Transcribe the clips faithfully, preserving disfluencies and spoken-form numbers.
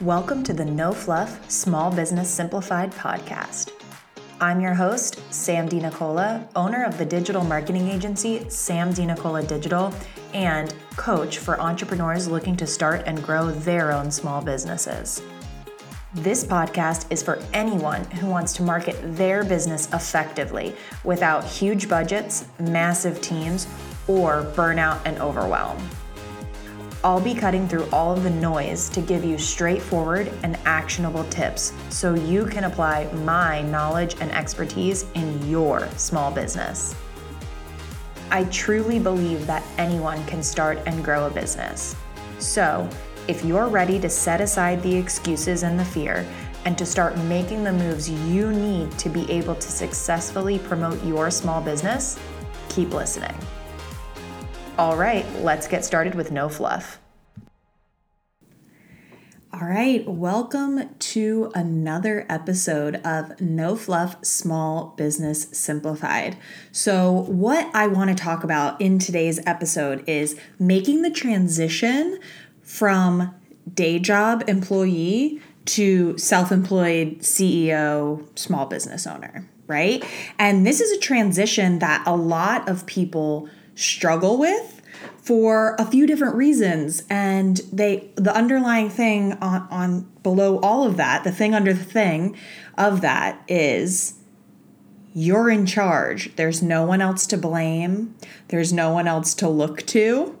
Welcome to the No Fluff Small Business Simplified podcast. I'm your host, Sam DiNicola, owner of the digital marketing agency, Sam DiNicola Digital, and coach for entrepreneurs looking to start and grow their own small businesses. This podcast is for anyone who wants to market their business effectively without huge budgets, massive teams, or burnout and overwhelm. I'll be cutting through all of the noise to give you straightforward and actionable tips so you can apply my knowledge and expertise in your small business. I truly believe that anyone can start and grow a business. So, if you're ready to set aside the excuses and the fear and to start making the moves you need to be able to successfully promote your small business, keep listening. All right, let's get started with No Fluff. All right, welcome to another episode of No Fluff Small Business Simplified. So what I want to talk about in today's episode is making the transition from day job employee to self-employed C E O, small business owner, right? And this is a transition that a lot of people struggle with for a few different reasons. And they, the underlying thing on, on below all of that, the thing under the thing of that is you're in charge. There's no one else to blame. There's no one else to look to,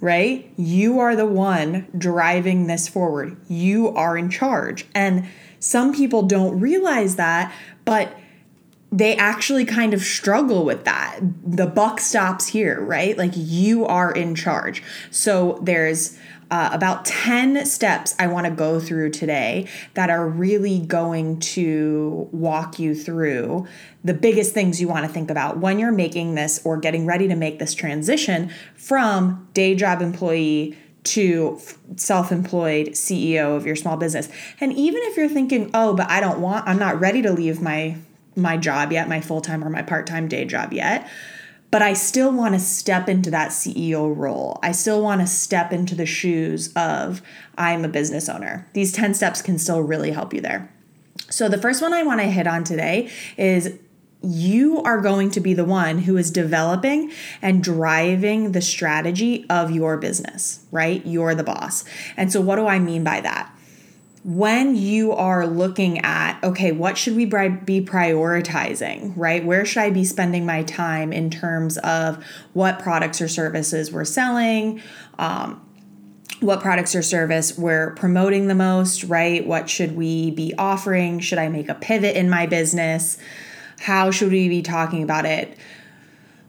right? You are the one driving this forward. You are in charge. And some people don't realize that, but they actually kind of struggle with that. The buck stops here, right? Like you are in charge. So there's uh, about ten steps I want to go through today that are really going to walk you through the biggest things you want to think about when you're making this or getting ready to make this transition from day job employee to self-employed C E O of your small business. And even if you're thinking, oh, but I don't want, I'm not ready to leave my my job yet, my full-time or my part-time day job yet, but I still want to step into that C E O role. I still want to step into the shoes of I'm a business owner. These ten steps can still really help you there. So the first one I want to hit on today is you are going to be the one who is developing and driving the strategy of your business, right? You're the boss. And so what do I mean by that? When you are looking at, okay, what should we be prioritizing, right? Where should I be spending my time in terms of what products or services we're selling, um, what products or service we're promoting the most, right? What should we be offering? Should I make a pivot in my business? How should we be talking about it?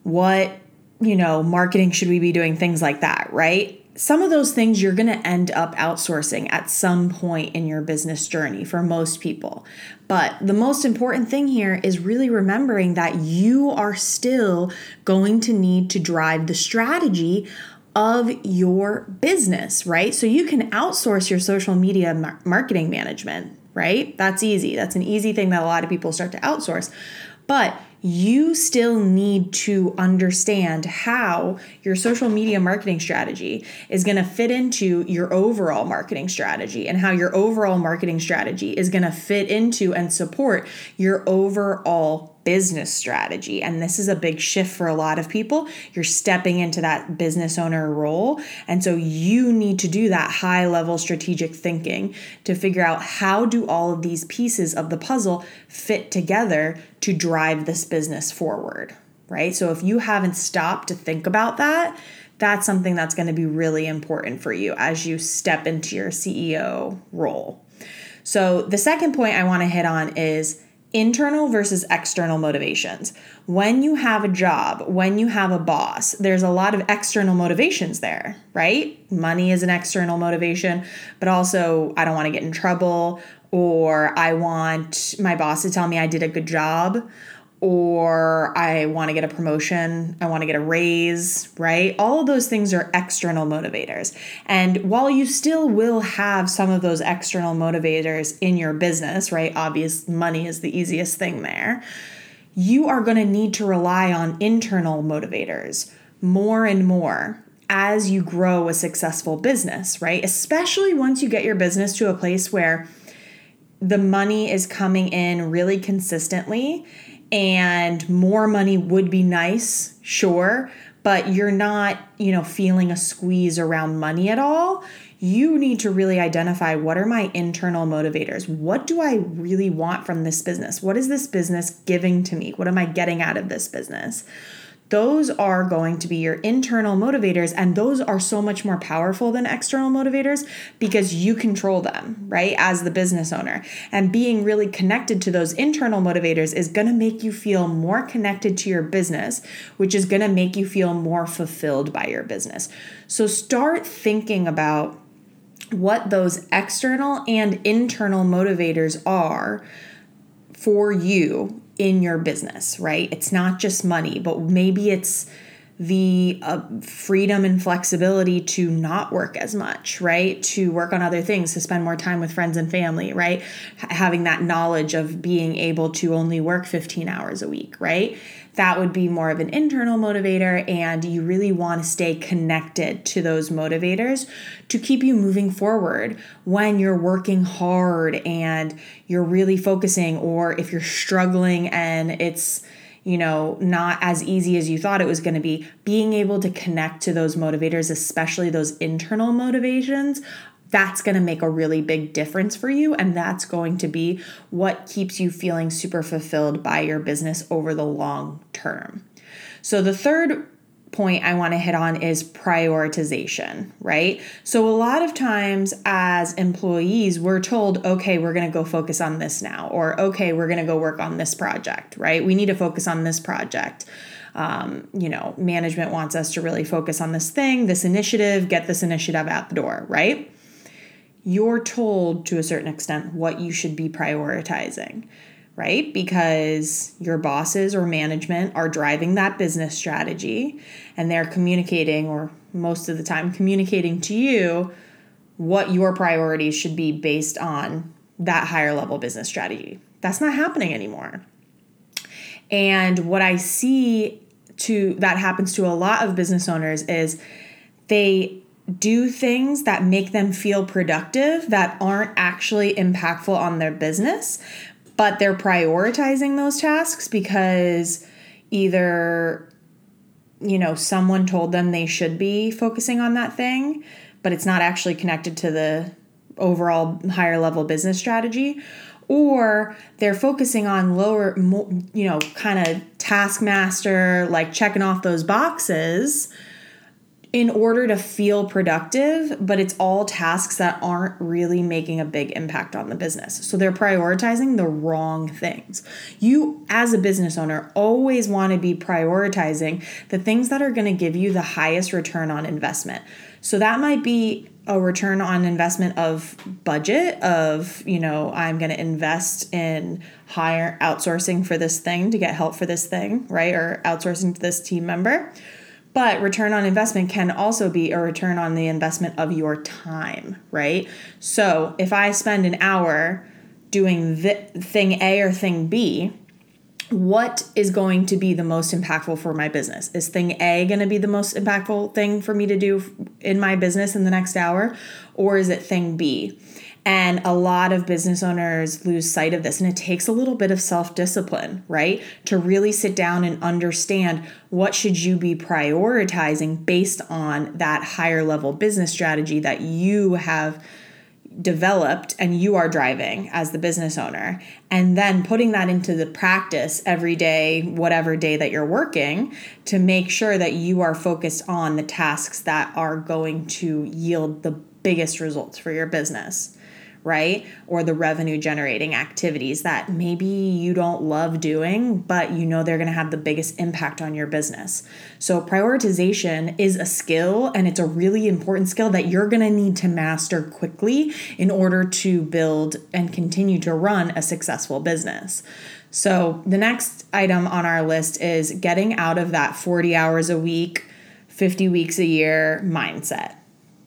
What, you know, marketing should we be doing? Things like that, right? Some of those things you're going to end up outsourcing at some point in your business journey for most people. But the most important thing here is really remembering that you are still going to need to drive the strategy of your business, right? So you can outsource your social media mar- marketing management, right? That's easy. That's an easy thing that a lot of people start to outsource. But you still need to understand how your social media marketing strategy is going to fit into your overall marketing strategy and how your overall marketing strategy is going to fit into and support your overall business strategy. And this is a big shift for a lot of people. You're stepping into that business owner role. And so you need to do that high level strategic thinking to figure out how do all of these pieces of the puzzle fit together to drive this business forward, right? So if you haven't stopped to think about that, that's something that's going to be really important for you as you step into your C E O role. So the second point I want to hit on is internal versus external motivations. When you have a job, when you have a boss, there's a lot of external motivations there, right? Money is an external motivation, but also I don't want to get in trouble, or I want my boss to tell me I did a good job, or I want to get a promotion, I want to get a raise, right? All of those things are external motivators. And while you still will have some of those external motivators in your business, right? Obvious money is the easiest thing there. You are going to need to rely on internal motivators more and more as you grow a successful business, right? Especially once you get your business to a place where the money is coming in really consistently, and more money would be nice, sure, but you're not, you know, feeling a squeeze around money at all. You need to really identify, what are my internal motivators? What do I really want from this business? What is this business giving to me? What am I getting out of this business? Those are going to be your internal motivators, and those are so much more powerful than external motivators because you control them, right, as the business owner. And being really connected to those internal motivators is going to make you feel more connected to your business, which is going to make you feel more fulfilled by your business. So start thinking about what those external and internal motivators are for you in your business, right? It's not just money, but maybe it's the uh, freedom and flexibility to not work as much, right? To work on other things, to spend more time with friends and family, right? H- having that knowledge of being able to only work fifteen hours a week, right? That would be more of an internal motivator, and you really want to stay connected to those motivators to keep you moving forward when you're working hard and you're really focusing, or if you're struggling and it's, you know, not as easy as you thought it was going to be. Being able to connect to those motivators, especially those internal motivations, that's going to make a really big difference for you. And that's going to be what keeps you feeling super fulfilled by your business over the long term. So the third point I want to hit on is prioritization, right? So a lot of times as employees, we're told, okay, we're going to go focus on this now, or okay, we're going to go work on this project, right? We need to focus on this project. Um, you know, management wants us to really focus on this thing, this initiative, get this initiative out the door, right? You're told to a certain extent what you should be prioritizing, right? Because your bosses or management are driving that business strategy, and they're communicating, or most of the time communicating to you, what your priorities should be based on that higher level business strategy. That's not happening anymore. And what I see to that happens to a lot of business owners is they do things that make them feel productive that aren't actually impactful on their business, but they're prioritizing those tasks because either, you know, someone told them they should be focusing on that thing, but it's not actually connected to the overall higher level business strategy, or they're focusing on lower, you know, kind of taskmaster, like checking off those boxes in order to feel productive, but it's all tasks that aren't really making a big impact on the business. So they're prioritizing the wrong things. You, as a business owner, always want to be prioritizing the things that are going to give you the highest return on investment. So that might be a return on investment of budget, of, you know, I'm going to invest in hire outsourcing for this thing to get help for this thing, right? Or outsourcing to this team member. But return on investment can also be a return on the investment of your time, right? So if I spend an hour doing th- thing A or thing B, what is going to be the most impactful for my business? Is thing A going to be the most impactful thing for me to do in my business in the next hour? Or is it thing B? And a lot of business owners lose sight of this, and it takes a little bit of self-discipline, right? To really sit down and understand, what should you be prioritizing based on that higher level business strategy that you have developed and you are driving as the business owner, and then putting that into the practice every day, whatever day that you're working, to make sure that you are focused on the tasks that are going to yield the biggest results for your business, right? Or the revenue generating activities that maybe you don't love doing, but you know they're going to have the biggest impact on your business. So prioritization is a skill, and it's a really important skill that you're going to need to master quickly in order to build and continue to run a successful business. So the next item on our list is getting out of that forty hours a week, fifty weeks a year mindset,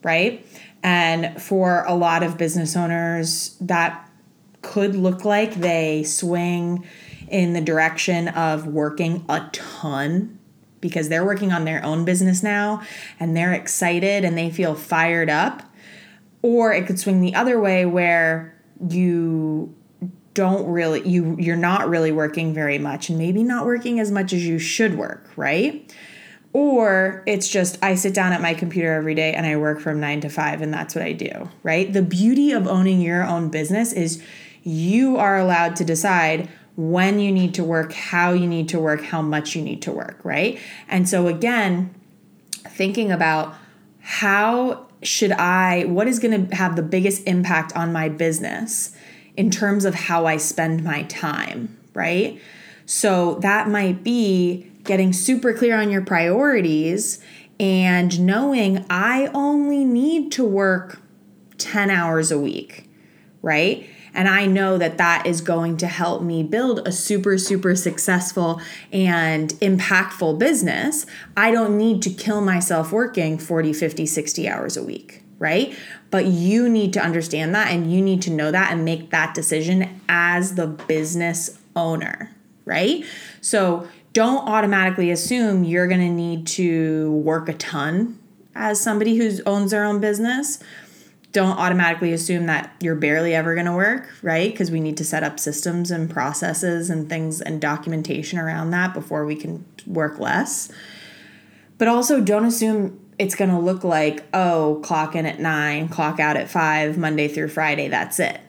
right? And for a lot of business owners, that could look like they swing in the direction of working a ton because they're working on their own business now and they're excited and they feel fired up. Or it could swing the other way where you don't really, you, you're not really working very much and maybe not working as much as you should work, right? Or it's just, I sit down at my computer every day and I work from nine to five and that's what I do, right? The beauty of owning your own business is you are allowed to decide when you need to work, how you need to work, how much you need to work, right? And so again, thinking about how should I, what is going to have the biggest impact on my business in terms of how I spend my time, right? So that might be getting super clear on your priorities and knowing I only need to work ten hours a week, right? And I know that that is going to help me build a super, super successful and impactful business. I don't need to kill myself working forty, fifty, sixty hours a week, right? But you need to understand that and you need to know that and make that decision as the business owner, right? So don't automatically assume you're going to need to work a ton as somebody who owns their own business. Don't automatically assume that you're barely ever going to work, right? Because we need to set up systems and processes and things and documentation around that before we can work less. But also don't assume it's going to look like, oh, clock in at nine, clock out at five, Monday through Friday, that's it,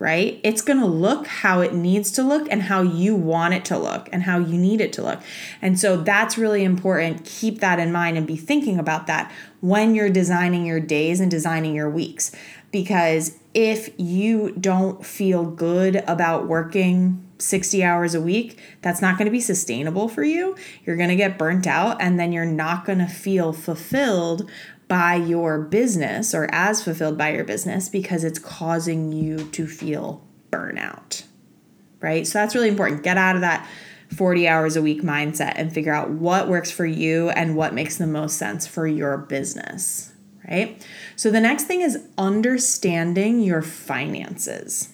right? It's going to look how it needs to look and how you want it to look and how you need it to look. And so that's really important. Keep that in mind and be thinking about that when you're designing your days and designing your weeks. Because if you don't feel good about working sixty hours a week, that's not going to be sustainable for you. You're going to get burnt out and then you're not going to feel fulfilled by your business or as fulfilled by your business because it's causing you to feel burnout, right? So that's really important. Get out of that forty hours a week mindset and figure out what works for you and what makes the most sense for your business, right? So the next thing is understanding your finances.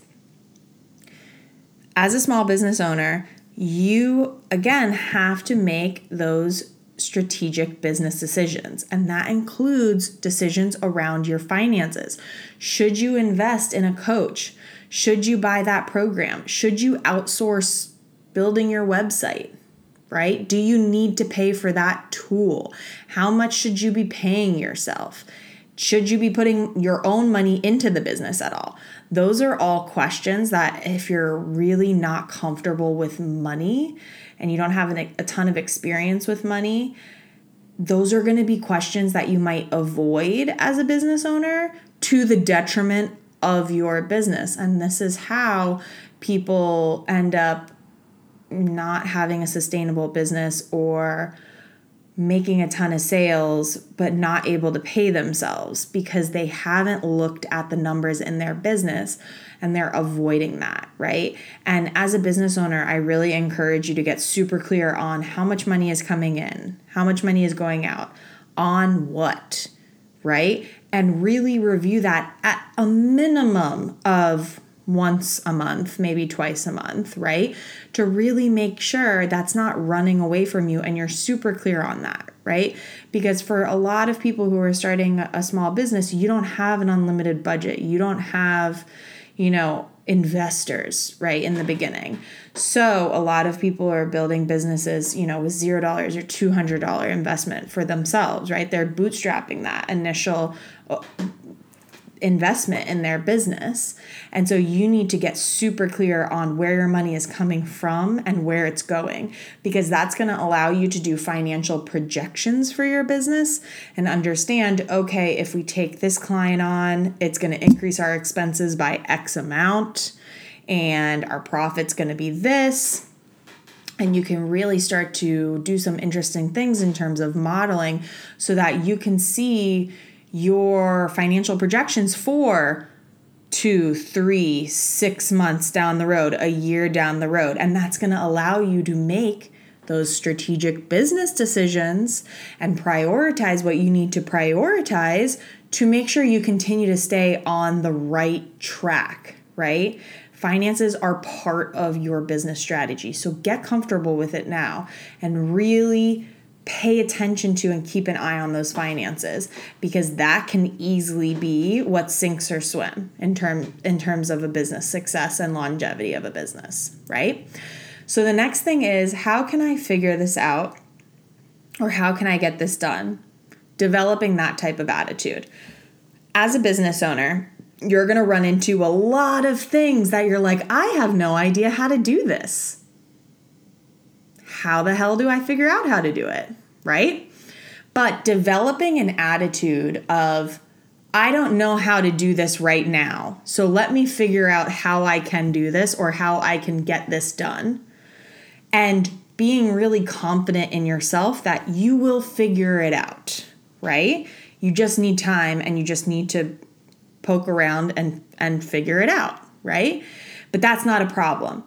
As a small business owner, you, again, have to make those strategic business decisions. And that includes decisions around your finances. Should you invest in a coach? Should you buy that program? Should you outsource building your website, right? Do you need to pay for that tool? How much should you be paying yourself? Should you be putting your own money into the business at all? Those are all questions that if you're really not comfortable with money and you don't have an, a ton of experience with money, those are going to be questions that you might avoid as a business owner to the detriment of your business. And this is how people end up not having a sustainable business or making a ton of sales, but not able to pay themselves because they haven't looked at the numbers in their business and they're avoiding that, right? And as a business owner, I really encourage you to get super clear on how much money is coming in, how much money is going out, on what, right? And really review that at a minimum of once a month, maybe twice a month, right? To really make sure that's not running away from you and you're super clear on that, right? Because for a lot of people who are starting a small business, you don't have an unlimited budget. You don't have, you know, investors, right, in the beginning. So a lot of people are building businesses, you know, with zero dollars or two hundred dollars investment for themselves, right? They're bootstrapping that initial investment in their business. And so you need to get super clear on where your money is coming from and where it's going, because that's going to allow you to do financial projections for your business and understand, okay, if we take this client on, it's going to increase our expenses by X amount and our profit's going to be this. And you can really start to do some interesting things in terms of modeling so that you can see your financial projections for two, three, six months down the road, a year down the road. And that's going to allow you to make those strategic business decisions and prioritize what you need to prioritize to make sure you continue to stay on the right track, right? Finances are part of your business strategy. So get comfortable with it now and really pay attention to and keep an eye on those finances, because that can easily be what sinks or swim in term in terms of a business success and longevity of a business, right? So the next thing is, how can I figure this out, or how can I get this done? Developing that type of attitude. As a business owner, you're going to run into a lot of things that you're like, I have no idea how to do this. How the hell do I figure out how to do it, right? But developing an attitude of, I don't know how to do this right now, so let me figure out how I can do this or how I can get this done. And being really confident in yourself that you will figure it out, right? You just need time, and you just need to poke around and, and figure it out, right? But that's not a problem.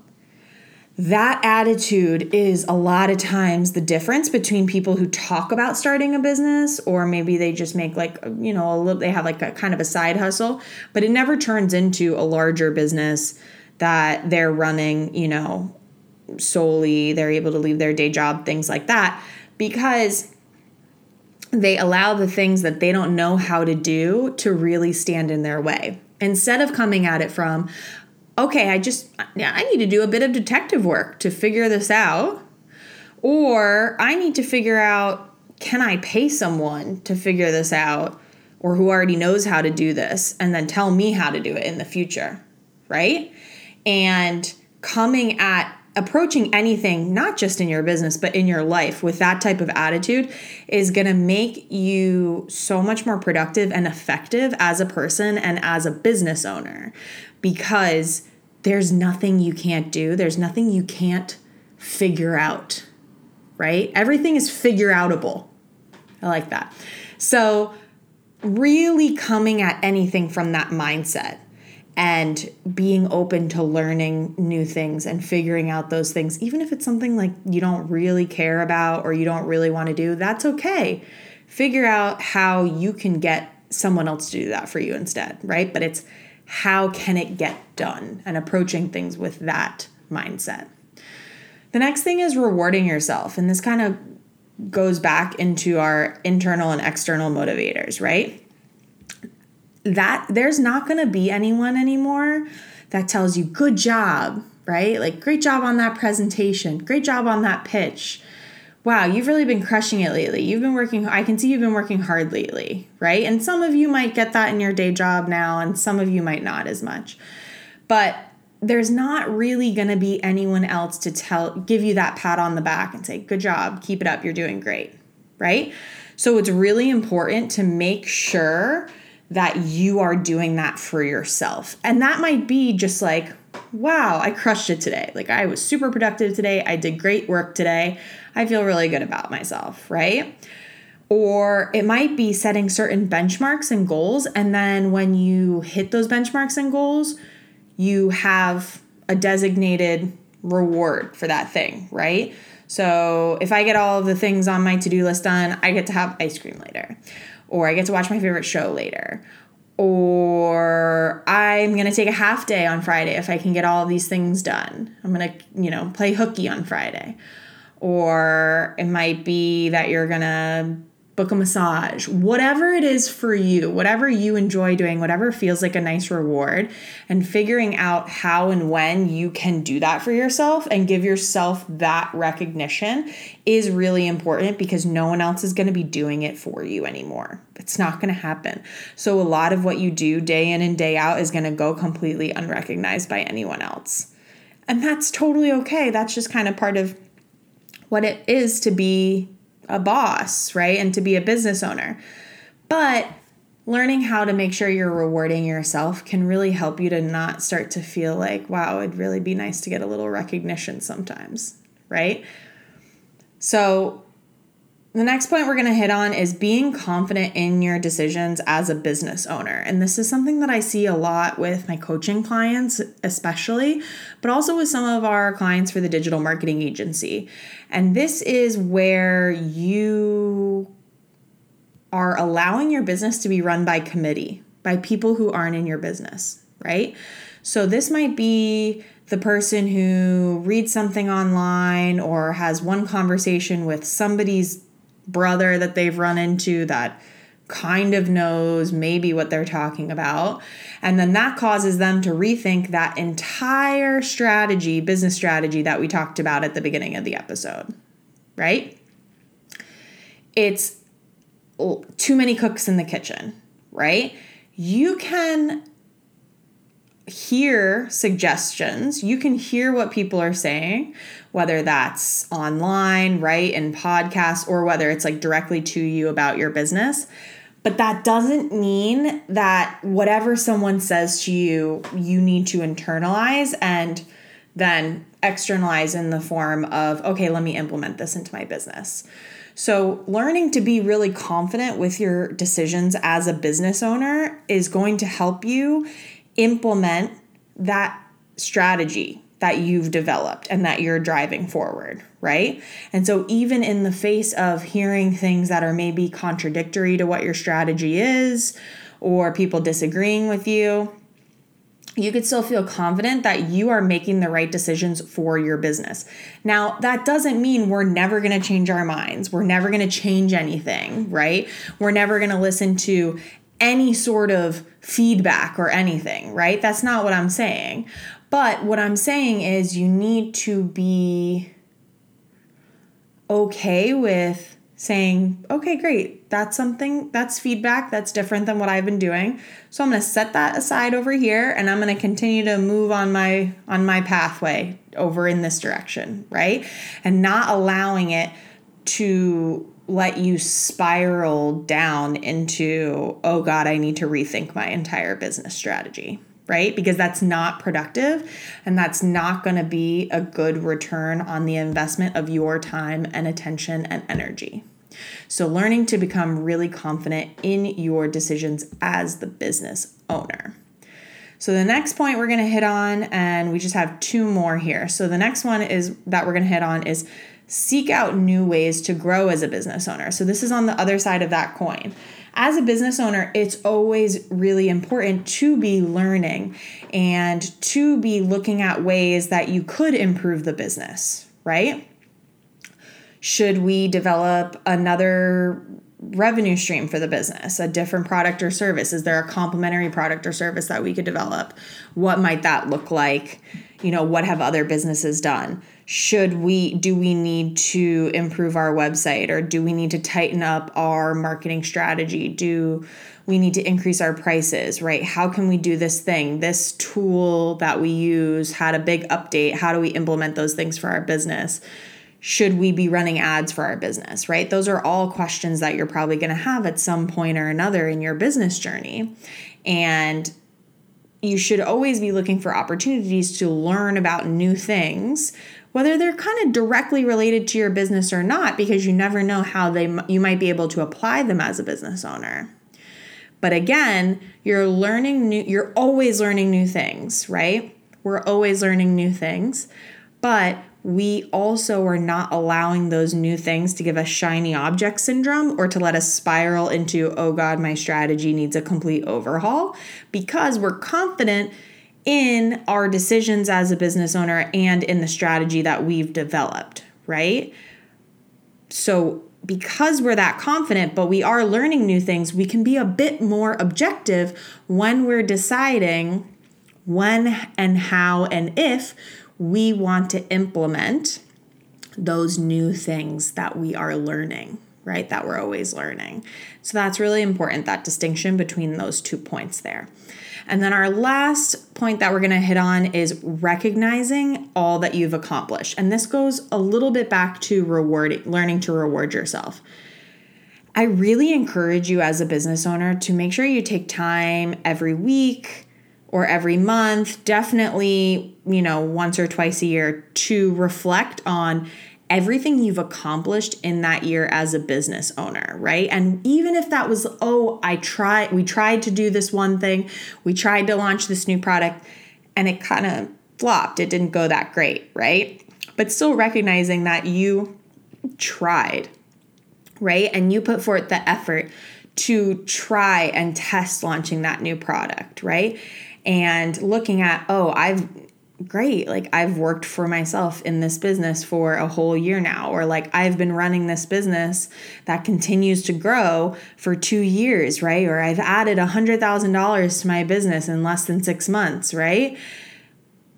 That attitude is a lot of times the difference between people who talk about starting a business, or maybe they just make like, you know, a little, they have like a kind of a side hustle, but it never turns into a larger business that they're running, you know, solely, they're able to leave their day job, things like that, because they allow the things that they don't know how to do to really stand in their way. Instead of coming at it from, okay, I just, yeah, I need to do a bit of detective work to figure this out. Or I need to figure out, can I pay someone to figure this out, or who already knows how to do this, and then tell me how to do it in the future, right? And coming at, approaching anything, not just in your business, but in your life with that type of attitude is going to make you so much more productive and effective as a person and as a business owner, because there's nothing you can't do. There's nothing you can't figure out, right? Everything is figure outable. I like that. So really coming at anything from that mindset, and being open to learning new things and figuring out those things, even if it's something like you don't really care about or you don't really want to do, that's okay. Figure out how you can get someone else to do that for you instead, right? But it's how can it get done, and approaching things with that mindset. The next thing is rewarding yourself. And this kind of goes back into our internal and external motivators, right? That there's not going to be anyone anymore that tells you good job, right? Like, great job on that presentation. Great job on that pitch. Wow, you've really been crushing it lately. You've been working. I can see you've been working hard lately, right? And some of you might get that in your day job now, and some of you might not as much. But there's not really going to be anyone else to tell, give you that pat on the back and say, good job. Keep it up. You're doing great, right? So it's really important to make sure that you are doing that for yourself. And that might be just like, wow, I crushed it today. Like, I was super productive today. I did great work today. I feel really good about myself, right? Or it might be setting certain benchmarks and goals. And then when you hit those benchmarks and goals, you have a designated reward for that thing, right? So if I get all of the things on my to-do list done, I get to have ice cream later. Or I get to watch my favorite show later, or I'm going to take a half day on Friday if I can get all of these things done. I'm going to, you know, play hooky on Friday. Or it might be that you're going to book a massage, whatever it is for you, whatever you enjoy doing, whatever feels like a nice reward, and figuring out how and when you can do that for yourself and give yourself that recognition is really important, because no one else is going to be doing it for you anymore. It's not going to happen. So a lot of what you do day in and day out is going to go completely unrecognized by anyone else. And that's totally okay. That's just kind of part of what it is to be a boss, right? And to be a business owner. But learning how to make sure you're rewarding yourself can really help you to not start to feel like, wow, it'd really be nice to get a little recognition sometimes, right? So the next point we're going to hit on is being confident in your decisions as a business owner. And this is something that I see a lot with my coaching clients, especially, but also with some of our clients for the digital marketing agency. And this is where you are allowing your business to be run by committee, by people who aren't in your business, right? So this might be the person who reads something online or has one conversation with somebody's brother that they've run into that kind of knows maybe what they're talking about. And then that causes them to rethink that entire strategy, business strategy that we talked about at the beginning of the episode, right? It's too many cooks in the kitchen, right? You can hear suggestions. You can hear what people are saying, whether that's online, right, in podcasts, or whether it's like directly to you about your business. But that doesn't mean that whatever someone says to you, you need to internalize and then externalize in the form of, okay, let me implement this into my business. So learning to be really confident with your decisions as a business owner is going to help you implement that strategy that you've developed and that you're driving forward, right? And so even in the face of hearing things that are maybe contradictory to what your strategy is, or people disagreeing with you, you could still feel confident that you are making the right decisions for your business. Now, that doesn't mean we're never going to change our minds. We're never going to change anything, right? We're never going to listen to any sort of feedback or anything, right? That's not what I'm saying. But what I'm saying is you need to be okay with saying, okay, great, that's something, that's feedback, that's different than what I've been doing. So I'm going to set that aside over here, and I'm going to continue to move on my on my pathway over in this direction, right? And not allowing it to let you spiral down into, oh God, I need to rethink my entire business strategy, right? Because that's not productive, and that's not going to be a good return on the investment of your time and attention and energy. So learning to become really confident in your decisions as the business owner. So the next point we're going to hit on, and we just have two more here. So the next one is that we're going to hit on is seek out new ways to grow as a business owner. So this is on the other side of that coin. As a business owner, it's always really important to be learning and to be looking at ways that you could improve the business, right? Should we develop another revenue stream for the business, a different product or service? Is there a complementary product or service that we could develop? What might that look like? You know, what have other businesses done? Should we, do we need to improve our website, or do we need to tighten up our marketing strategy? Do we need to increase our prices, right? How can we do this thing? This tool that we use had a big update. How do we implement those things for our business? Should we be running ads for our business, right? Those are all questions that you're probably going to have at some point or another in your business journey. And you should always be looking for opportunities to learn about new things, whether they're kind of directly related to your business or not, because you never know how they you might be able to apply them as a business owner. But again, you're learning new, you're always learning new things, right? We're always learning new things, but we also are not allowing those new things to give us shiny object syndrome or to let us spiral into, oh God, my strategy needs a complete overhaul, because we're confident in our decisions as a business owner and in the strategy that we've developed, right? So because we're that confident, but we are learning new things, we can be a bit more objective when we're deciding when and how and if we want to implement those new things that we are learning, right? That we're always learning. So that's really important, that distinction between those two points there. And then our last point that we're going to hit on is recognizing all that you've accomplished. And this goes a little bit back to rewarding, learning to reward yourself. I really encourage you as a business owner to make sure you take time every week or every month, definitely, you know, once or twice a year, to reflect on everything you've accomplished in that year as a business owner, right? And even if that was, oh, I tried, we tried to do this one thing, we tried to launch this new product, and it kind of flopped, it didn't go that great, right? But still recognizing that you tried, right? And you put forth the effort to try and test launching that new product, right? And looking at, oh, I've great, like I've worked for myself in this business for a whole year now, or like I've been running this business that continues to grow for two years, right? Or I've added one hundred thousand dollars to my business in less than six months, right?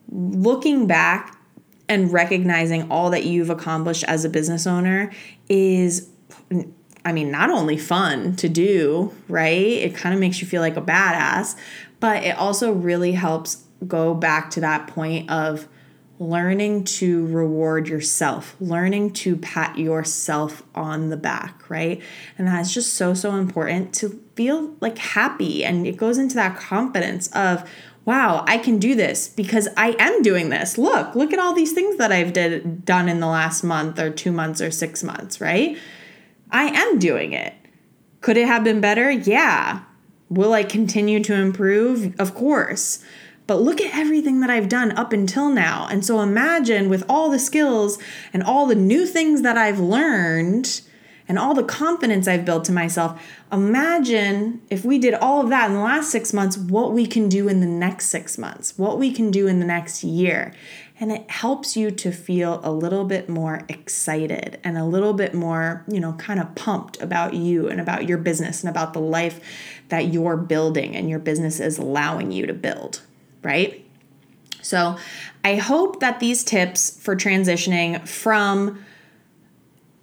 Looking back and recognizing all that you've accomplished as a business owner is, I mean, not only fun to do, right? It kind of makes you feel like a badass, but it also really helps go back to that point of learning to reward yourself, learning to pat yourself on the back, right? And that's just so, so important to feel like happy. And it goes into that confidence of, wow, I can do this because I am doing this. Look, look at all these things that I've did, done in the last month or two months or six months, right? I am doing it. Could it have been better? Yeah. Will I continue to improve? Of course. But look at everything that I've done up until now. And so imagine with all the skills and all the new things that I've learned and all the confidence I've built to myself, imagine if we did all of that in the last six months, what we can do in the next six months, what we can do in the next year. And it helps you to feel a little bit more excited and a little bit more, you know, kind of pumped about you and about your business and about the life that you're building and your business is allowing you to build. Right? So I hope that these tips for transitioning from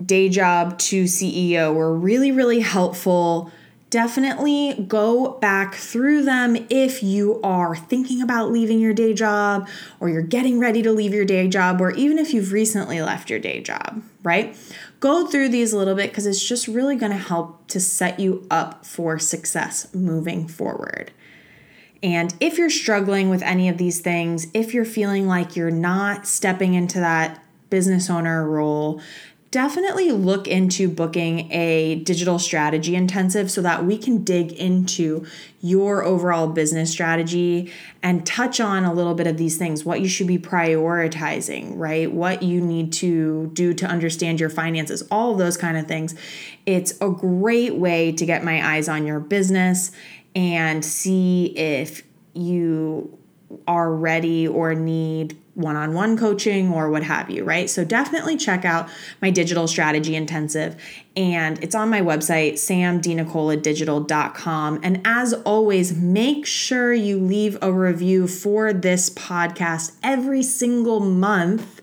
day job to C E O were really, really helpful. Definitely go back through them if you are thinking about leaving your day job or you're getting ready to leave your day job, or even if you've recently left your day job, right? Go through these a little bit because it's just really going to help to set you up for success moving forward. And if you're struggling with any of these things, if you're feeling like you're not stepping into that business owner role, definitely look into booking a digital strategy intensive so that we can dig into your overall business strategy and touch on a little bit of these things, what you should be prioritizing, right? What you need to do to understand your finances, all of those kind of things. It's a great way to get my eyes on your business and see if you are ready or need one-on-one coaching or what have you, right? So definitely check out my digital strategy intensive, and it's on my website, sam di nicola digital dot com. And as always, make sure you leave a review for this podcast. Every single month,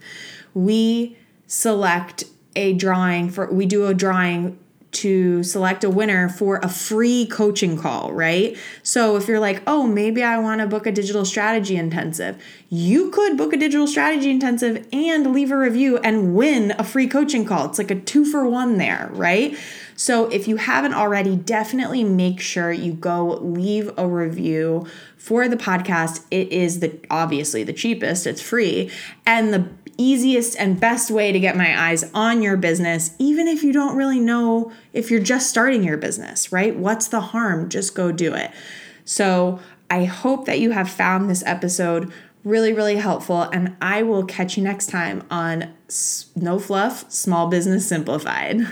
we select a drawing for, we do a drawing to select a winner for a free coaching call, right? So if you're like, oh, maybe I want to book a digital strategy intensive, you could book a digital strategy intensive and leave a review and win a free coaching call. It's like a two for one there, right? So if you haven't already, definitely make sure you go leave a review for the podcast. It is the obviously the cheapest, it's free, and the easiest and best way to get my eyes on your business, even if you don't really know, if you're just starting your business, right? What's the harm? Just go do it. So I hope that you have found this episode really, really helpful, and I will catch you next time on No Fluff Small Business Simplified.